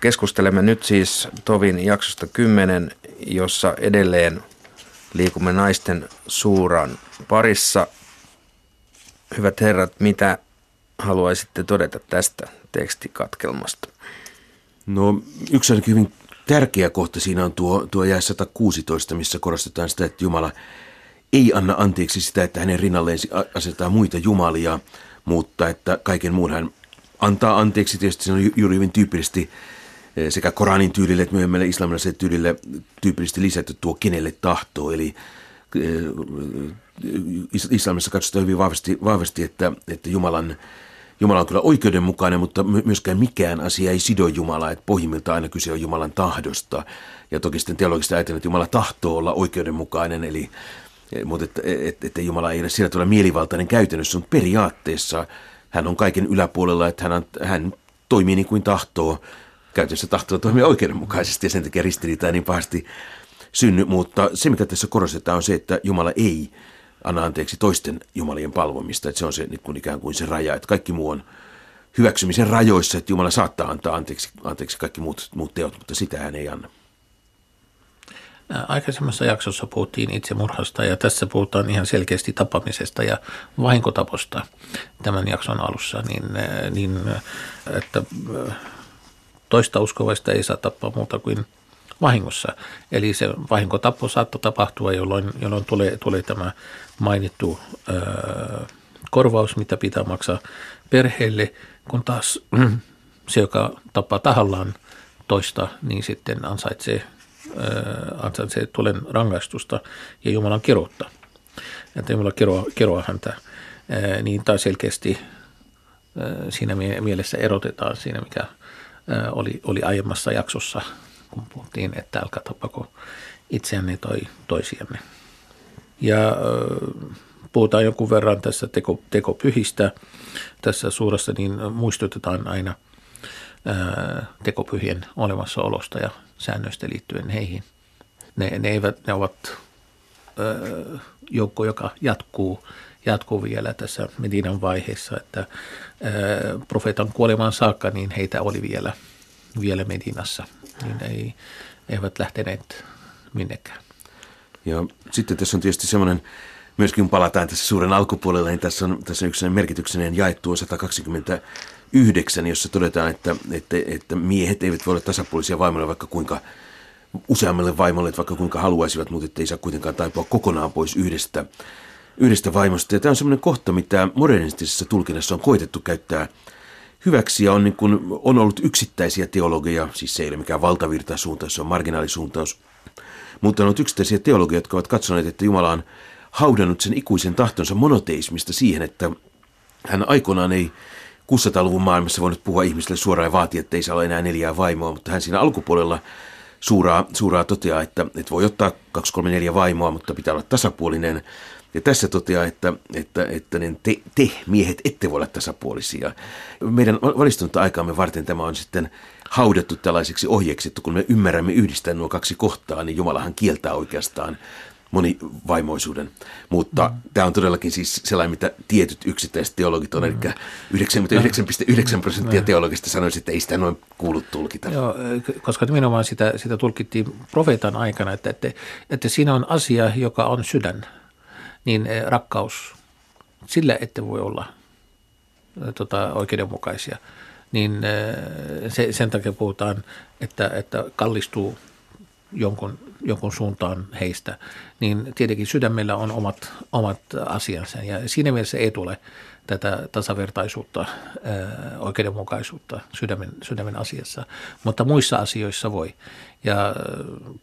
Keskustelemme nyt siis Tovin jaksosta 10, jossa edelleen liikumme naisten suuran parissa. Hyvät herrat, mitä haluaisitte todeta tästä tekstikatkelmasta? No, yksi on hyvin tärkeä kohta siinä on tuo jae 116, missä korostetaan sitä, että Jumala ei anna anteeksi sitä, että hänen rinnalleen asetetaan muita jumalia, mutta että kaiken muun hän antaa anteeksi. Tietysti se on juuri hyvin tyypillisesti sekä Koraanin tyylille että myöhemmälle islamilaiselle tyylille tyypillisesti lisätty tuo kenelle tahtoo. Eli islamissa katsotaan hyvin vahvasti että Jumala on kyllä oikeudenmukainen, mutta myöskään mikään asia ei sido Jumalaa, että pohjimmiltaan aina kyse on Jumalan tahdosta. Ja toki sitten teologisesti ajatellaan, että Jumala tahtoo olla oikeudenmukainen, mutta että Jumala ei ole sillä tavalla mielivaltainen käytännössä, mutta periaatteessa hän on kaiken yläpuolella, että hän toimii niin kuin tahtoo. Käytännössä tahtoo toimia oikeudenmukaisesti ja sen takia ristiriitaa niin pahasti synny, mutta se mikä tässä korostetaan on se, että Jumala ei anna anteeksi toisten jumalien palvomista, että se on se niin kuin ikään kuin se raja, että kaikki muu on hyväksymisen rajoissa, että Jumala saattaa antaa anteeksi kaikki muut teot, mutta sitä hän ei anna. Aikaisemmassa jaksossa puhuttiin itsemurhasta ja tässä puhutaan ihan selkeästi tappamisesta ja vahinkotaposta tämän jakson alussa, niin että toista uskovaista ei saa tappaa muuta kuin vahingossa. Eli se vahinkotappo saattoi tapahtua, jolloin tulee tämä mainittu korvaus, mitä pitää maksaa perheelle, kun taas se, joka tappaa tahallaan toista, niin sitten ansaitsee tulen rangaistusta ja Jumalan kiroutta. Että Jumala kiroaa häntä, niin taas selkeästi siinä mielessä erotetaan siinä, mikä oli aiemmassa jaksossa, kun puhuttiin, että älkää tappako itseänne tai toisianne. Ja puhutaan jonkun verran tässä tekopyhistä. Tässä suurassa niin muistutetaan aina tekopyhien olemassaolosta ja säännöistä liittyen heihin. Ne ovat joukko, joka jatkuu vielä tässä Medinan vaiheessa, että profeetan kuolemaan saakka niin heitä oli vielä Medinassa, niin eivät lähteneet minnekään. Ja sitten tässä on tietysti semmoinen, myöskin palataan tässä suuren alkupuolella, niin tässä on yksi merkityksinen jaettu 129, jossa todetaan, että miehet eivät voi olla tasapuolisia vaimoille vaikka kuinka useammalle vaimolle, vaikka kuinka haluaisivat, mutta ettei saa kuitenkaan taipua kokonaan pois yhdestä vaimosta. Ja tämä on semmoinen kohta, mitä modernistisessa tulkinnassa on koitettu käyttää hyväksi ja on ollut yksittäisiä teologeja, siis se ei ole mikään valtavirtaisuuntaus, se on marginaalisuuntaus, mutta on ollut yksittäisiä teologeja, jotka ovat katsoneet, että Jumala on haudannut sen ikuisen tahtonsa monoteismista siihen, että hän aikoinaan ei 600-luvun maailmassa voinut puhua ihmisille suoraan ja vaatia, että ei saa olla enää 4 vaimoa, mutta hän siinä alkupuolella suuraa toteaa, että voi ottaa 2, 3, 4 vaimoa, mutta pitää olla tasapuolinen. Ja tässä toteaa, että te miehet ette voi olla tasapuolisia. Meidän valistunutta aikaamme varten tämä on sitten haudattu tällaiseksi ohjeeksi, että kun me ymmärrämme yhdistää nuo kaksi kohtaa, niin Jumalahan kieltää oikeastaan monivaimoisuuden. Mutta tämä on todellakin siis sellainen, mitä tietyt yksittäiset teologit on, eli 99.9% teologista sanoisi, että ei sitä noin kuulu tulkita. Joo, koska nimenomaan sitä tulkittiin profeetan aikana, että siinä on asia, joka on sydän. Niin rakkaus, sillä ette voi olla oikeudenmukaisia, niin sen takia puhutaan, että kallistuu jonkun suuntaan heistä, niin tietenkin sydämellä on omat asiansa ja siinä mielessä ei tule tätä tasavertaisuutta, oikeudenmukaisuutta sydämen asiassa, mutta muissa asioissa voi. Ja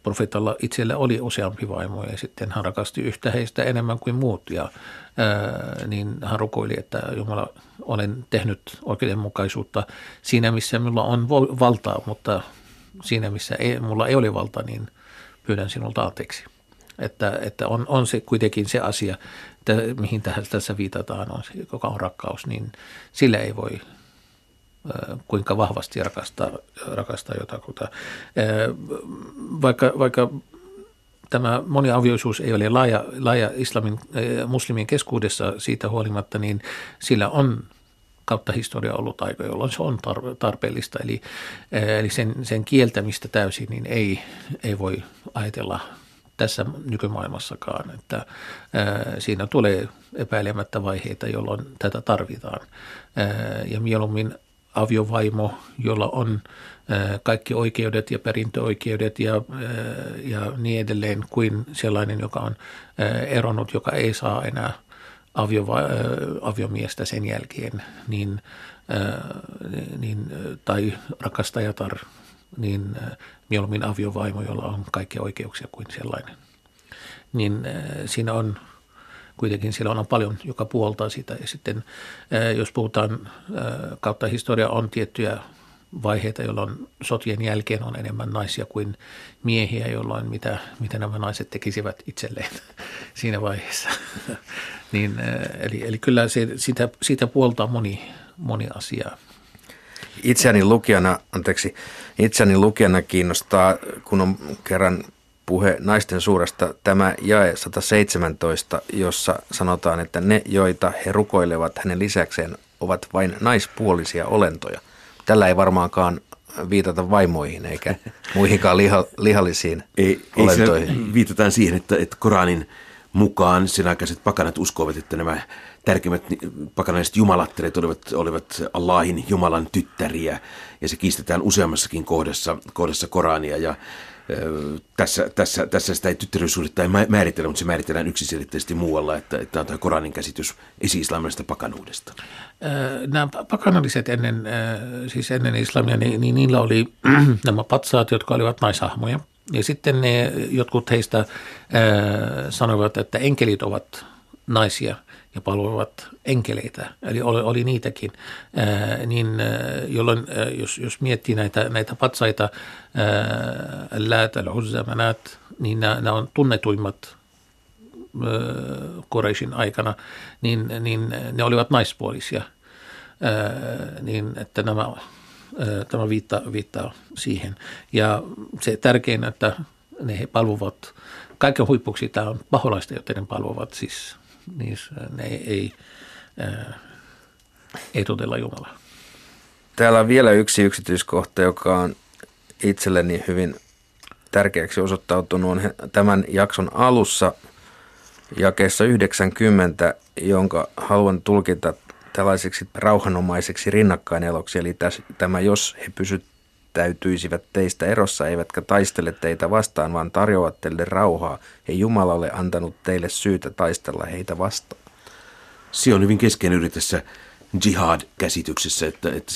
profeetalla itsellä oli useampi vaimo ja sitten hän rakasti yhtä heistä enemmän kuin muut ja niin hän rukoili, että Jumala, olen tehnyt oikeudenmukaisuutta siinä, missä minulla on valtaa, mutta siinä, missä mulla ei ole valtaa, niin pyydän sinulta anteeksi. Että on se kuitenkin se asia, että mihin tässä viitataan, on se, joka on rakkaus, niin sillä ei voi kuinka vahvasti rakastaa jotakuta. Vaikka tämä moniavioisuus ei ole laaja muslimien keskuudessa siitä huolimatta, niin sillä on kautta historia ollut aika, jolloin se on tarpeellista. Eli sen kieltämistä täysin niin ei voi ajatella tässä nykymaailmassakaan, että siinä tulee epäilemättä vaiheita, jolloin tätä tarvitaan. Ja mieluummin aviovaimo, jolla on kaikki oikeudet ja perintöoikeudet ja niin edelleen, kuin sellainen, joka on eronnut, joka ei saa enää aviomiestä sen jälkeen, tai rakastajatar, niin mieluummin aviovaimo, jolla on kaikkia oikeuksia kuin sellainen. Niin siinä on kuitenkin paljon, joka puoltaa sitä. Ja sitten jos puhutaan, kautta historia on tiettyjä vaiheita, jolloin sotien jälkeen on enemmän naisia kuin miehiä, jolloin mitä nämä naiset tekisivät itselleen siinä vaiheessa. Niin, eli kyllä sitä puoltaa moni asiaa. Itseäni lukijana kiinnostaa, kun on kerran puhe naisten suuresta, tämä jae 117, jossa sanotaan, että ne, joita he rukoilevat hänen lisäkseen, ovat vain naispuolisia olentoja. Tällä ei varmaankaan viitata vaimoihin eikä muihinkaan lihallisiin olentoihin. Viitataan siihen, että Koraanin mukaan sen aikaiset pakanat uskovat, että nämä tärkeimmät pakanaiset jumalattelet olivat Allahin, Jumalan tyttäriä, ja se kiistetään useammassakin kohdassa Koraania, ja tässä sitä ei tyttäryyssuhdetta ei määritellä, mutta se määritellään yksiselitteisesti muualla, että tämä on Koranin käsitys esi-islamilaisesta pakanuudesta. Nämä pakanalliset ennen islamia, niin niillä oli nämä patsaat, jotka olivat naishahmoja. Ja sitten jotkut heistä sanoivat, että enkelit ovat naisia ja palvelevat enkeleitä, eli oli niitäkin. Jolloin jos miettii näitä patsaita, Allat, Al-Uzza, Manat, niin nämä on tunnetuimmat Quraishin aikana, niin ne olivat naispuolisia, niin että tämä viittaa siihen. Ja se tärkein, että ne palvovat, kaiken huipuksi tämä on paholaista, joten ne palvovat siis, niin ne ei totella Jumalaa. Täällä on vielä yksi yksityiskohta, joka on itselleni hyvin tärkeäksi osoittautunut, on tämän jakson alussa jakeessa 90, jonka haluan tulkita tällaiseksi rauhanomaiseksi rinnakkaineloksi, eli tämä jos he pysyttäytyisivät teistä erossa, eivätkä taistele teitä vastaan, vaan tarjoavat teille rauhaa, ja Jumala ole antanut teille syytä taistella heitä vastaan. Se on hyvin keskeinen yli tässä jihad-käsityksessä, että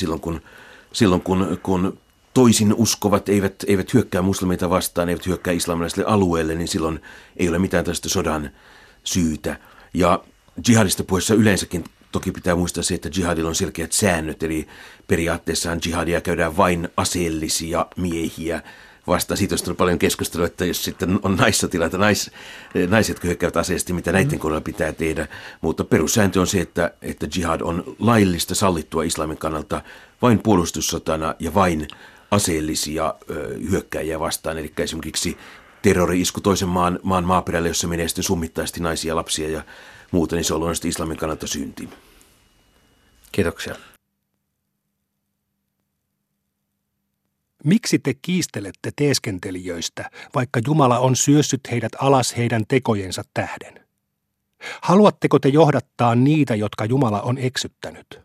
silloin kun toisin uskovat eivät hyökkää muslimeita vastaan, eivät hyökkää islamilaiselle alueelle, niin silloin ei ole mitään tästä sodan syytä. Ja jihadista puheessa yleensäkin toki pitää muistaa se, että jihadilla on selkeät säännöt, eli periaatteessaan jihadia käydään vain aseellisia miehiä vastaan. Siitä on paljon keskustelua, että jos sitten on naissotilaita, naiset hyökkäävät aseellisesti, mitä näiden kohdalla pitää tehdä. Mutta perussääntö on se, että jihad on laillista, sallittua islamin kannalta vain puolustussotana ja vain aseellisia hyökkääjiä vastaan, eli esimerkiksi terrori-isku toisen maan maaperälle, jossa menee sitten summittaisesti naisia, lapsia ja muuten, niin se on luonnollisesti islamin kannalta synti. Kiitoksia. Miksi te kiistelette teeskentelijöistä, vaikka Jumala on syössyt heidät alas heidän tekojensa tähden? Haluatteko te johdattaa niitä, jotka Jumala on eksyttänyt?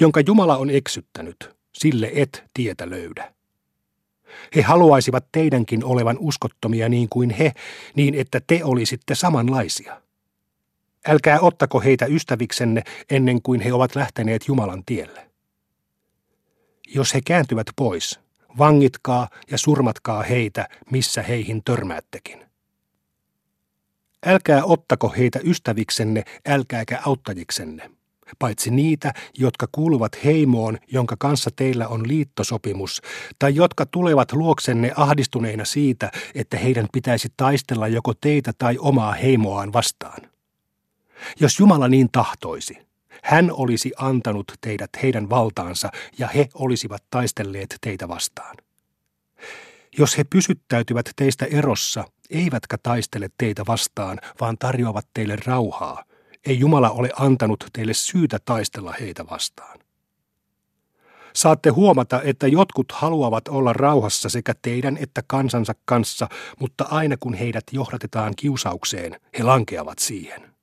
Jonka Jumala on eksyttänyt, sille et tietä löydä. He haluaisivat teidänkin olevan uskottomia niin kuin he, niin että te olisitte samanlaisia. Älkää ottako heitä ystäviksenne ennen kuin he ovat lähteneet Jumalan tielle. Jos he kääntyvät pois, vangitkaa ja surmatkaa heitä, missä heihin törmäättekin. Älkää ottako heitä ystäviksenne, älkääkä auttajiksenne, paitsi niitä, jotka kuuluvat heimoon, jonka kanssa teillä on liittosopimus, tai jotka tulevat luoksenne ahdistuneina siitä, että heidän pitäisi taistella joko teitä tai omaa heimoaan vastaan. Jos Jumala niin tahtoisi, hän olisi antanut teidät heidän valtaansa ja he olisivat taistelleet teitä vastaan. Jos he pysyttäytyvät teistä erossa, eivätkä taistele teitä vastaan, vaan tarjoavat teille rauhaa, ei Jumala ole antanut teille syytä taistella heitä vastaan. Saatte huomata, että jotkut haluavat olla rauhassa sekä teidän että kansansa kanssa, mutta aina kun heidät johdatetaan kiusaukseen, he lankeavat siihen.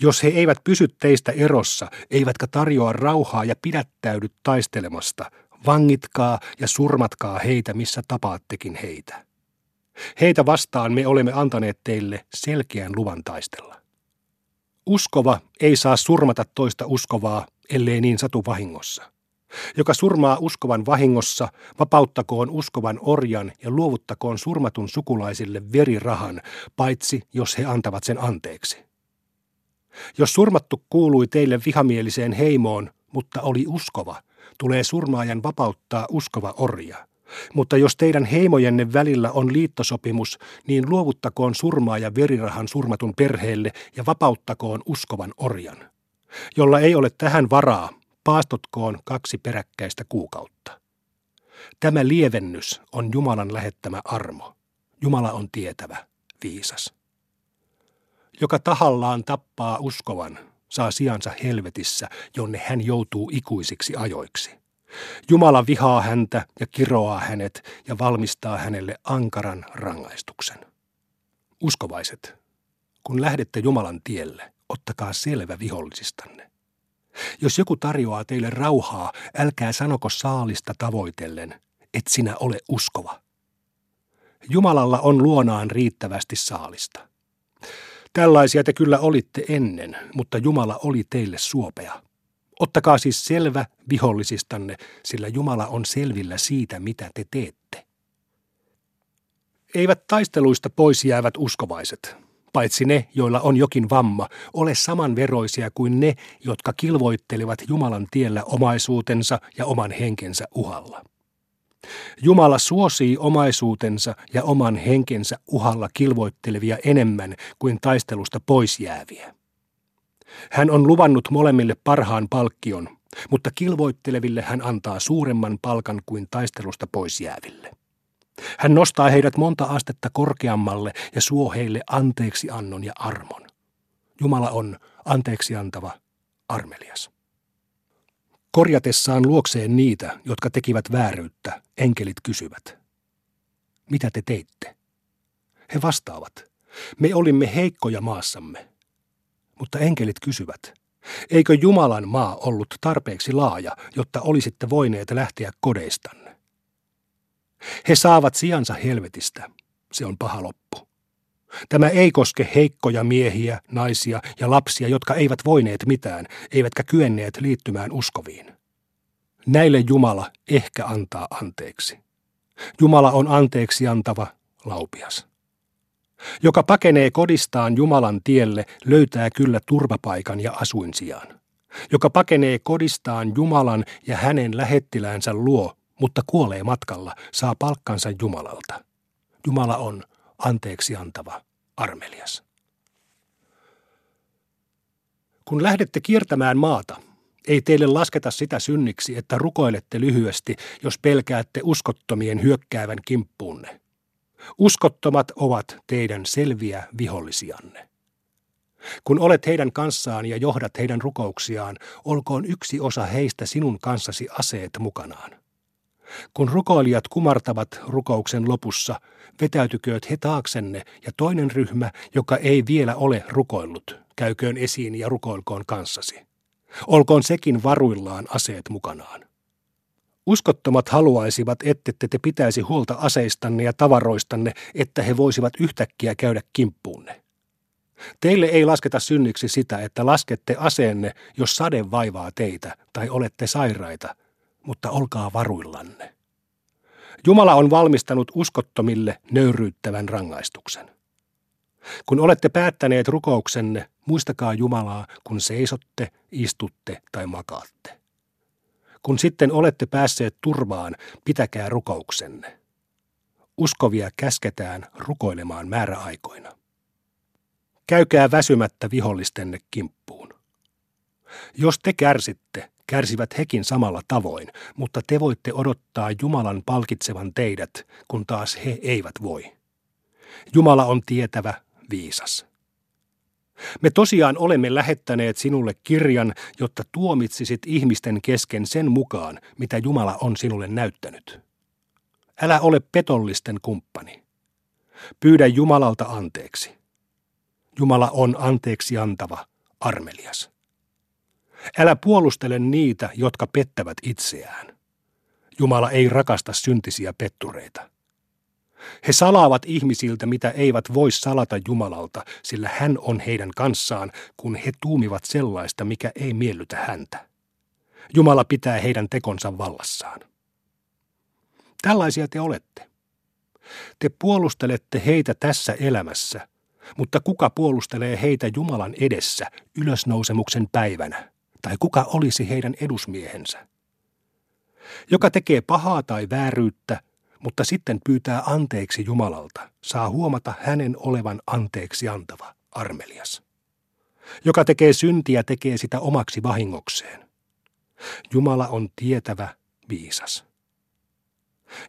Jos he eivät pysy teistä erossa, eivätkä tarjoa rauhaa ja pidättäydy taistelemasta, vangitkaa ja surmatkaa heitä, missä tapaattekin heitä. Heitä vastaan me olemme antaneet teille selkeän luvan taistella. Uskova ei saa surmata toista uskovaa, ellei niin satu vahingossa. Joka surmaa uskovan vahingossa, vapauttakoon uskovan orjan ja luovuttakoon surmatun sukulaisille verirahan, paitsi jos he antavat sen anteeksi. Jos surmattu kuului teille vihamieliseen heimoon, mutta oli uskova, tulee surmaajan vapauttaa uskova orja. Mutta jos teidän heimojenne välillä on liittosopimus, niin luovuttakoon surmaaja verirahan surmatun perheelle ja vapauttakoon uskovan orjan. Jolla ei ole tähän varaa, paastotkoon 2 peräkkäistä kuukautta. Tämä lievennys on Jumalan lähettämä armo. Jumala on tietävä, viisas. Joka tahallaan tappaa uskovan, saa sijansa helvetissä, jonne hän joutuu ikuisiksi ajoiksi. Jumala vihaa häntä ja kiroaa hänet ja valmistaa hänelle ankaran rangaistuksen. Uskovaiset, kun lähdette Jumalan tielle, ottakaa selvä vihollisistanne. Jos joku tarjoaa teille rauhaa, älkää sanoko saalista tavoitellen, et sinä ole uskova. Jumalalla on luonaan riittävästi saalista. Tällaisia te kyllä olitte ennen, mutta Jumala oli teille suopea. Ottakaa siis selvä vihollisistanne, sillä Jumala on selvillä siitä, mitä te teette. Eivät taisteluista pois jäävät uskovaiset, paitsi ne, joilla on jokin vamma, ole samanveroisia kuin ne, jotka kilvoittelevat Jumalan tiellä omaisuutensa ja oman henkensä uhalla. Jumala suosii omaisuutensa ja oman henkensä uhalla kilvoittelevia enemmän kuin taistelusta pois jääviä. Hän on luvannut molemmille parhaan palkkion, mutta kilvoitteleville hän antaa suuremman palkan kuin taistelusta pois jääville. Hän nostaa heidät monta astetta korkeammalle ja suo heille anteeksiannon ja armon. Jumala on anteeksiantava, armelias. Korjatessaan luokseen niitä, jotka tekivät vääryyttä, enkelit kysyvät. Mitä te teitte? He vastaavat. Me olimme heikkoja maassamme. Mutta enkelit kysyvät. Eikö Jumalan maa ollut tarpeeksi laaja, jotta olisitte voineet lähteä kodeistanne? He saavat sijansa helvetistä. Se on paha loppu. Tämä ei koske heikkoja miehiä, naisia ja lapsia, jotka eivät voineet mitään, eivätkä kyenneet liittymään uskoviin. Näille Jumala ehkä antaa anteeksi. Jumala on anteeksiantava, laupias. Joka pakenee kodistaan Jumalan tielle, löytää kyllä turvapaikan ja asuinsijan. Joka pakenee kodistaan Jumalan ja hänen lähettiläänsä luo, mutta kuolee matkalla, saa palkkansa Jumalalta. Jumala on anteeksiantava, armelias. Kun lähdette kiertämään maata, ei teille lasketa sitä synniksi, että rukoilette lyhyesti, jos pelkäätte uskottomien hyökkäävän kimppuunne. Uskottomat ovat teidän selviä vihollisianne. Kun olet heidän kanssaan ja johdat heidän rukouksiaan, olkoon yksi osa heistä sinun kanssasi aseet mukanaan. Kun rukoilijat kumartavat rukouksen lopussa, vetäytykööt he taaksenne ja toinen ryhmä, joka ei vielä ole rukoillut, käyköön esiin ja rukoilkoon kanssasi. Olkoon sekin varuillaan aseet mukanaan. Uskottomat haluaisivat, ettette te pitäisi huolta aseistanne ja tavaroistanne, että he voisivat yhtäkkiä käydä kimppuunne. Teille ei lasketa synniksi sitä, että laskette aseenne, jos sade vaivaa teitä tai olette sairaita, mutta olkaa varuillanne. Jumala on valmistanut uskottomille nöyryyttävän rangaistuksen. Kun olette päättäneet rukouksenne, muistakaa Jumalaa, kun seisotte, istutte tai makaatte. Kun sitten olette päässeet turvaan, pitäkää rukouksenne. Uskovia käsketään rukoilemaan määräaikoina. Käykää väsymättä vihollistenne kimppuun. Jos te kärsitte, kärsivät hekin samalla tavoin, mutta te voitte odottaa Jumalan palkitsevan teidät, kun taas he eivät voi. Jumala on tietävä, viisas. Me tosiaan olemme lähettäneet sinulle kirjan, jotta tuomitsisit ihmisten kesken sen mukaan, mitä Jumala on sinulle näyttänyt. Älä ole petollisten kumppani. Pyydä Jumalalta anteeksi. Jumala on anteeksi antava, armelias. Älä puolustele niitä, jotka pettävät itseään. Jumala ei rakasta syntisiä pettureita. He salaavat ihmisiltä, mitä eivät voi salata Jumalalta, sillä hän on heidän kanssaan, kun he tuumivat sellaista, mikä ei miellytä häntä. Jumala pitää heidän tekonsa vallassaan. Tällaisia te olette. Te puolustelette heitä tässä elämässä, mutta kuka puolustelee heitä Jumalan edessä ylösnousemuksen päivänä, tai kuka olisi heidän edusmiehensä? Joka tekee pahaa tai vääryyttä, mutta sitten pyytää anteeksi Jumalalta, saa huomata hänen olevan anteeksi antava, armelias. Joka tekee syntiä, tekee sitä omaksi vahingokseen. Jumala on tietävä, viisas.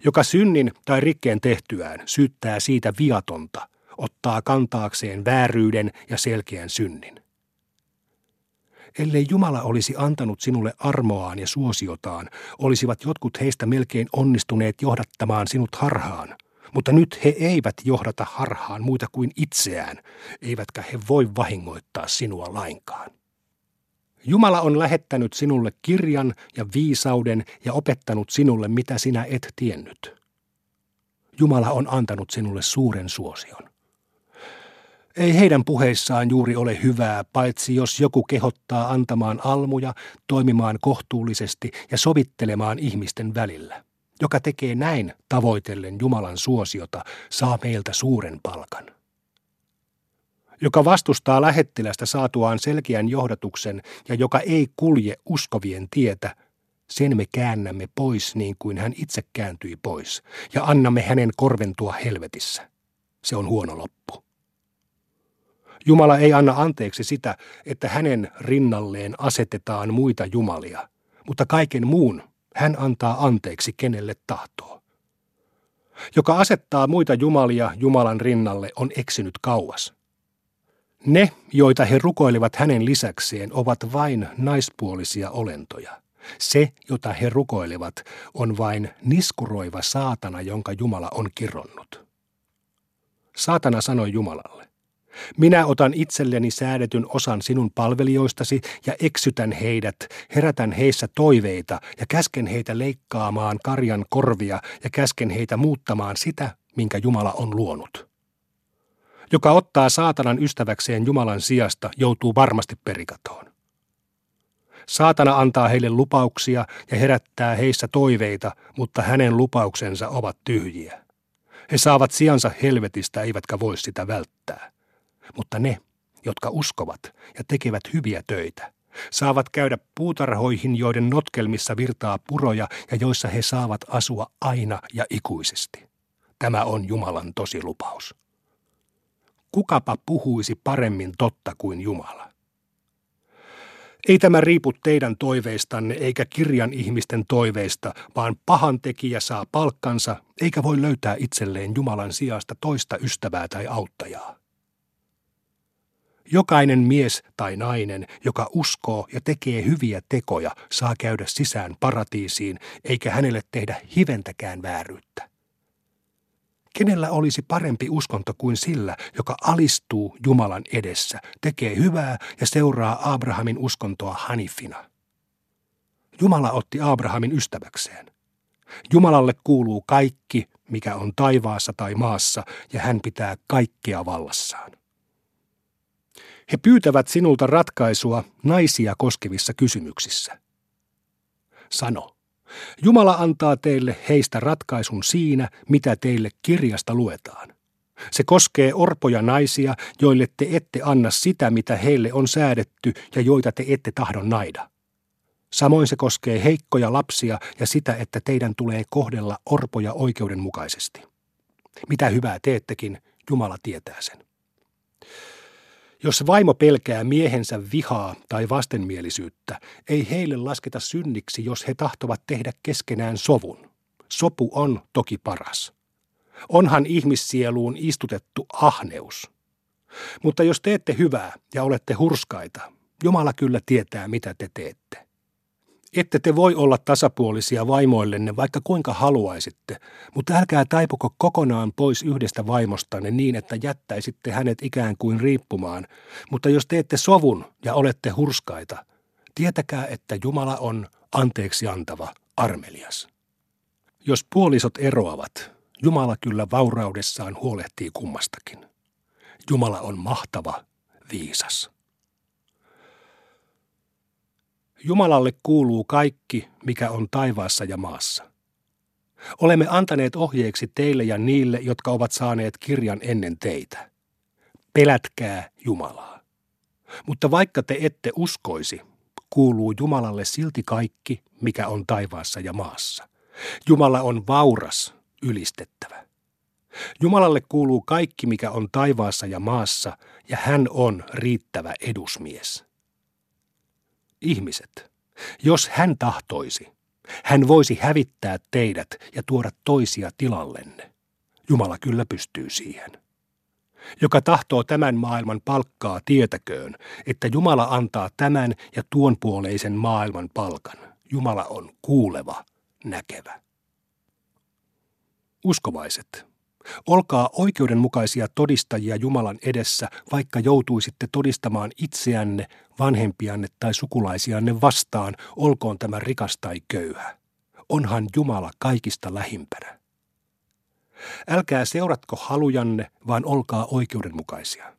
Joka synnin tai rikkeen tehtyään syyttää siitä viatonta, ottaa kantaakseen vääryyden ja selkeän synnin. Ellei Jumala olisi antanut sinulle armoaan ja suosiotaan, olisivat jotkut heistä melkein onnistuneet johdattamaan sinut harhaan, mutta nyt he eivät johdata harhaan muita kuin itseään, eivätkä he voi vahingoittaa sinua lainkaan. Jumala on lähettänyt sinulle kirjan ja viisauden ja opettanut sinulle, mitä sinä et tiennyt. Jumala on antanut sinulle suuren suosion. Ei heidän puheissaan juuri ole hyvää, paitsi jos joku kehottaa antamaan almuja, toimimaan kohtuullisesti ja sovittelemaan ihmisten välillä. Joka tekee näin tavoitellen Jumalan suosiota, saa meiltä suuren palkan. Joka vastustaa lähettilästä saatuaan selkeän johdatuksen ja joka ei kulje uskovien tietä, sen me käännämme pois niin kuin hän itse kääntyi pois ja annamme hänen korventua helvetissä. Se on huono loppu. Jumala ei anna anteeksi sitä, että hänen rinnalleen asetetaan muita jumalia, mutta kaiken muun hän antaa anteeksi kenelle tahtoo. Joka asettaa muita jumalia Jumalan rinnalle on eksynyt kauas. Ne, joita he rukoilevat hänen lisäkseen, ovat vain naispuolisia olentoja. Se, jota he rukoilevat, on vain niskuroiva saatana, jonka Jumala on kironnut. Saatana sanoi Jumalalle: minä otan itselleni säädetyn osan sinun palvelijoistasi ja eksytän heidät, herätän heissä toiveita ja käsken heitä leikkaamaan karjan korvia ja käsken heitä muuttamaan sitä, minkä Jumala on luonut. Joka ottaa saatanan ystäväkseen Jumalan sijasta, joutuu varmasti perikatoon. Saatana antaa heille lupauksia ja herättää heissä toiveita, mutta hänen lupauksensa ovat tyhjiä. He saavat sijansa helvetistä, eivätkä voi sitä välttää. Mutta ne, jotka uskovat ja tekevät hyviä töitä, saavat käydä puutarhoihin, joiden notkelmissa virtaa puroja ja joissa he saavat asua aina ja ikuisesti. Tämä on Jumalan tosi lupaus. Kukapa puhuisi paremmin totta kuin Jumala? Ei tämä riipu teidän toiveistanne eikä kirjan ihmisten toiveista, vaan pahantekijä saa palkkansa eikä voi löytää itselleen Jumalan sijasta toista ystävää tai auttajaa. Jokainen mies tai nainen, joka uskoo ja tekee hyviä tekoja, saa käydä sisään paratiisiin, eikä hänelle tehdä hiventäkään vääryyttä. Kenellä olisi parempi uskonto kuin sillä, joka alistuu Jumalan edessä, tekee hyvää ja seuraa Abrahamin uskontoa hanifina? Jumala otti Abrahamin ystäväkseen. Jumalalle kuuluu kaikki, mikä on taivaassa tai maassa, ja hän pitää kaikkea vallassaan. He pyytävät sinulta ratkaisua naisia koskevissa kysymyksissä. Sano: Jumala antaa teille heistä ratkaisun siinä, mitä teille kirjasta luetaan. Se koskee orpoja naisia, joille te ette anna sitä, mitä heille on säädetty ja joita te ette tahdo naida. Samoin se koskee heikkoja lapsia ja sitä, että teidän tulee kohdella orpoja oikeudenmukaisesti. Mitä hyvää teettekin, Jumala tietää sen. Jos vaimo pelkää miehensä vihaa tai vastenmielisyyttä, ei heille lasketa synniksi, jos he tahtovat tehdä keskenään sovun. Sopu on toki paras. Onhan ihmissieluun istutettu ahneus. Mutta jos teette hyvää ja olette hurskaita, Jumala kyllä tietää, mitä te teette. Ette te voi olla tasapuolisia vaimoillenne, vaikka kuinka haluaisitte, mutta älkää taipuko kokonaan pois yhdestä vaimostanne niin, että jättäisitte hänet ikään kuin riippumaan. Mutta jos teette sovun ja olette hurskaita, tietäkää, että Jumala on anteeksi antava, armelias. Jos puolisot eroavat, Jumala kyllä vauraudessaan huolehtii kummastakin. Jumala on mahtava, viisas. Jumalalle kuuluu kaikki, mikä on taivaassa ja maassa. Olemme antaneet ohjeeksi teille ja niille, jotka ovat saaneet kirjan ennen teitä. Pelätkää Jumalaa. Mutta vaikka te ette uskoisi, kuuluu Jumalalle silti kaikki, mikä on taivaassa ja maassa. Jumala on vauras, ylistettävä. Jumalalle kuuluu kaikki, mikä on taivaassa ja maassa, ja hän on riittävä edusmies. Ihmiset, jos hän tahtoisi, hän voisi hävittää teidät ja tuoda toisia tilallenne. Jumala kyllä pystyy siihen. Joka tahtoo tämän maailman palkkaa, tietäköön, että Jumala antaa tämän ja tuon puoleisen maailman palkan. Jumala on kuuleva, näkevä. Uskovaiset, olkaa oikeudenmukaisia todistajia Jumalan edessä, vaikka joutuisitte todistamaan itseänne, vanhempianne tai sukulaisianne vastaan, olkoon tämä rikas tai köyhä. Onhan Jumala kaikista lähimpänä. Älkää seuratko halujanne, vaan olkaa oikeudenmukaisia.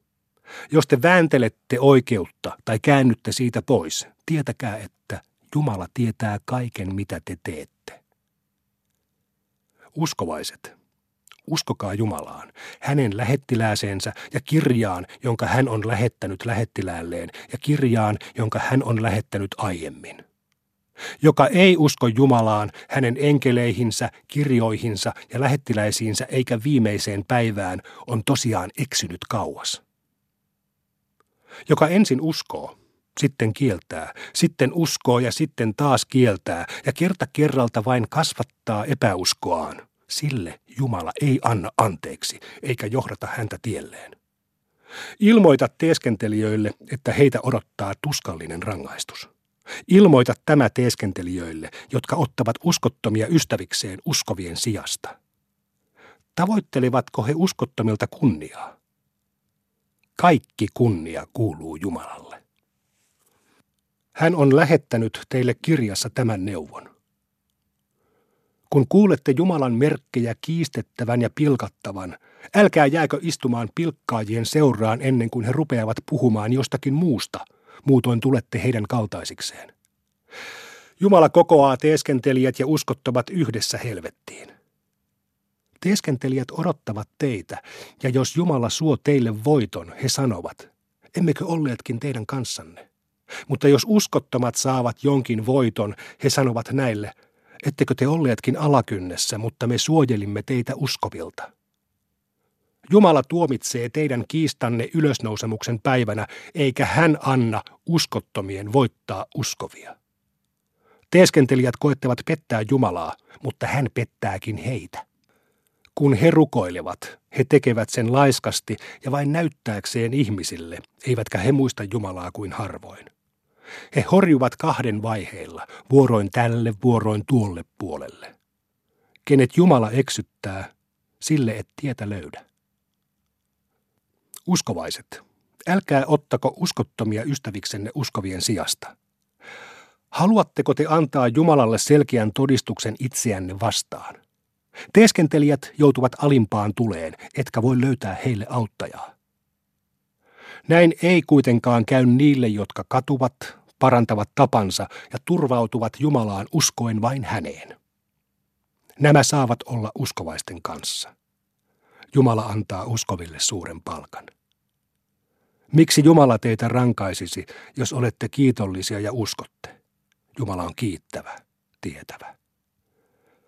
Jos te vääntelette oikeutta tai käännytte siitä pois, tietäkää, että Jumala tietää kaiken, mitä te teette. Uskovaiset, uskokaa Jumalaan, hänen lähettilääseensä ja kirjaan, jonka hän on lähettänyt lähettiläälleen ja kirjaan, jonka hän on lähettänyt aiemmin. Joka ei usko Jumalaan, hänen enkeleihinsä, kirjoihinsa ja lähettiläisiinsä eikä viimeiseen päivään, on tosiaan eksynyt kauas. Joka ensin uskoo, sitten kieltää, sitten uskoo ja sitten taas kieltää ja kerta kerralta vain kasvattaa epäuskoaan. Sille Jumala ei anna anteeksi, eikä johdata häntä tielleen. Ilmoita teeskentelijöille, että heitä odottaa tuskallinen rangaistus. Ilmoita tämä teeskentelijöille, jotka ottavat uskottomia ystävikseen uskovien sijasta. Tavoittelevatko he uskottomilta kunniaa? Kaikki kunnia kuuluu Jumalalle. Hän on lähettänyt teille kirjassa tämän neuvon. Kun kuulette Jumalan merkkejä kiistettävän ja pilkattavan, älkää jääkö istumaan pilkkaajien seuraan ennen kuin he rupeavat puhumaan jostakin muusta, muutoin tulette heidän kaltaisikseen. Jumala kokoaa teeskentelijät ja uskottomat yhdessä helvettiin. Teeskentelijät odottavat teitä, ja jos Jumala suo teille voiton, he sanovat, emmekö olleetkin teidän kanssanne. Mutta jos uskottomat saavat jonkin voiton, he sanovat näille, ettekö te olleetkin alakynnessä, mutta me suojelimme teitä uskovilta. Jumala tuomitsee teidän kiistanne ylösnousemuksen päivänä, eikä hän anna uskottomien voittaa uskovia. Teeskentelijät koettavat pettää Jumalaa, mutta hän pettääkin heitä. Kun he rukoilevat, he tekevät sen laiskasti ja vain näyttääkseen ihmisille, eivätkä he muista Jumalaa kuin harvoin. He horjuvat kahden vaiheilla, vuoroin tälle, vuoroin tuolle puolelle. Kenet Jumala eksyttää, sille et tietä löydä. Uskovaiset, älkää ottako uskottomia ystäviksenne uskovien sijasta. Haluatteko te antaa Jumalalle selkeän todistuksen itseänne vastaan? Teeskentelijät joutuvat alimpaan tuleen, etkä voi löytää heille auttajaa. Näin ei kuitenkaan käy niille, jotka katuvat, parantavat tapansa ja turvautuvat Jumalaan uskoen vain häneen. Nämä saavat olla uskovaisten kanssa. Jumala antaa uskoville suuren palkan. Miksi Jumala teitä rankaisisi, jos olette kiitollisia ja uskotte? Jumala on kiittävä, tietävä.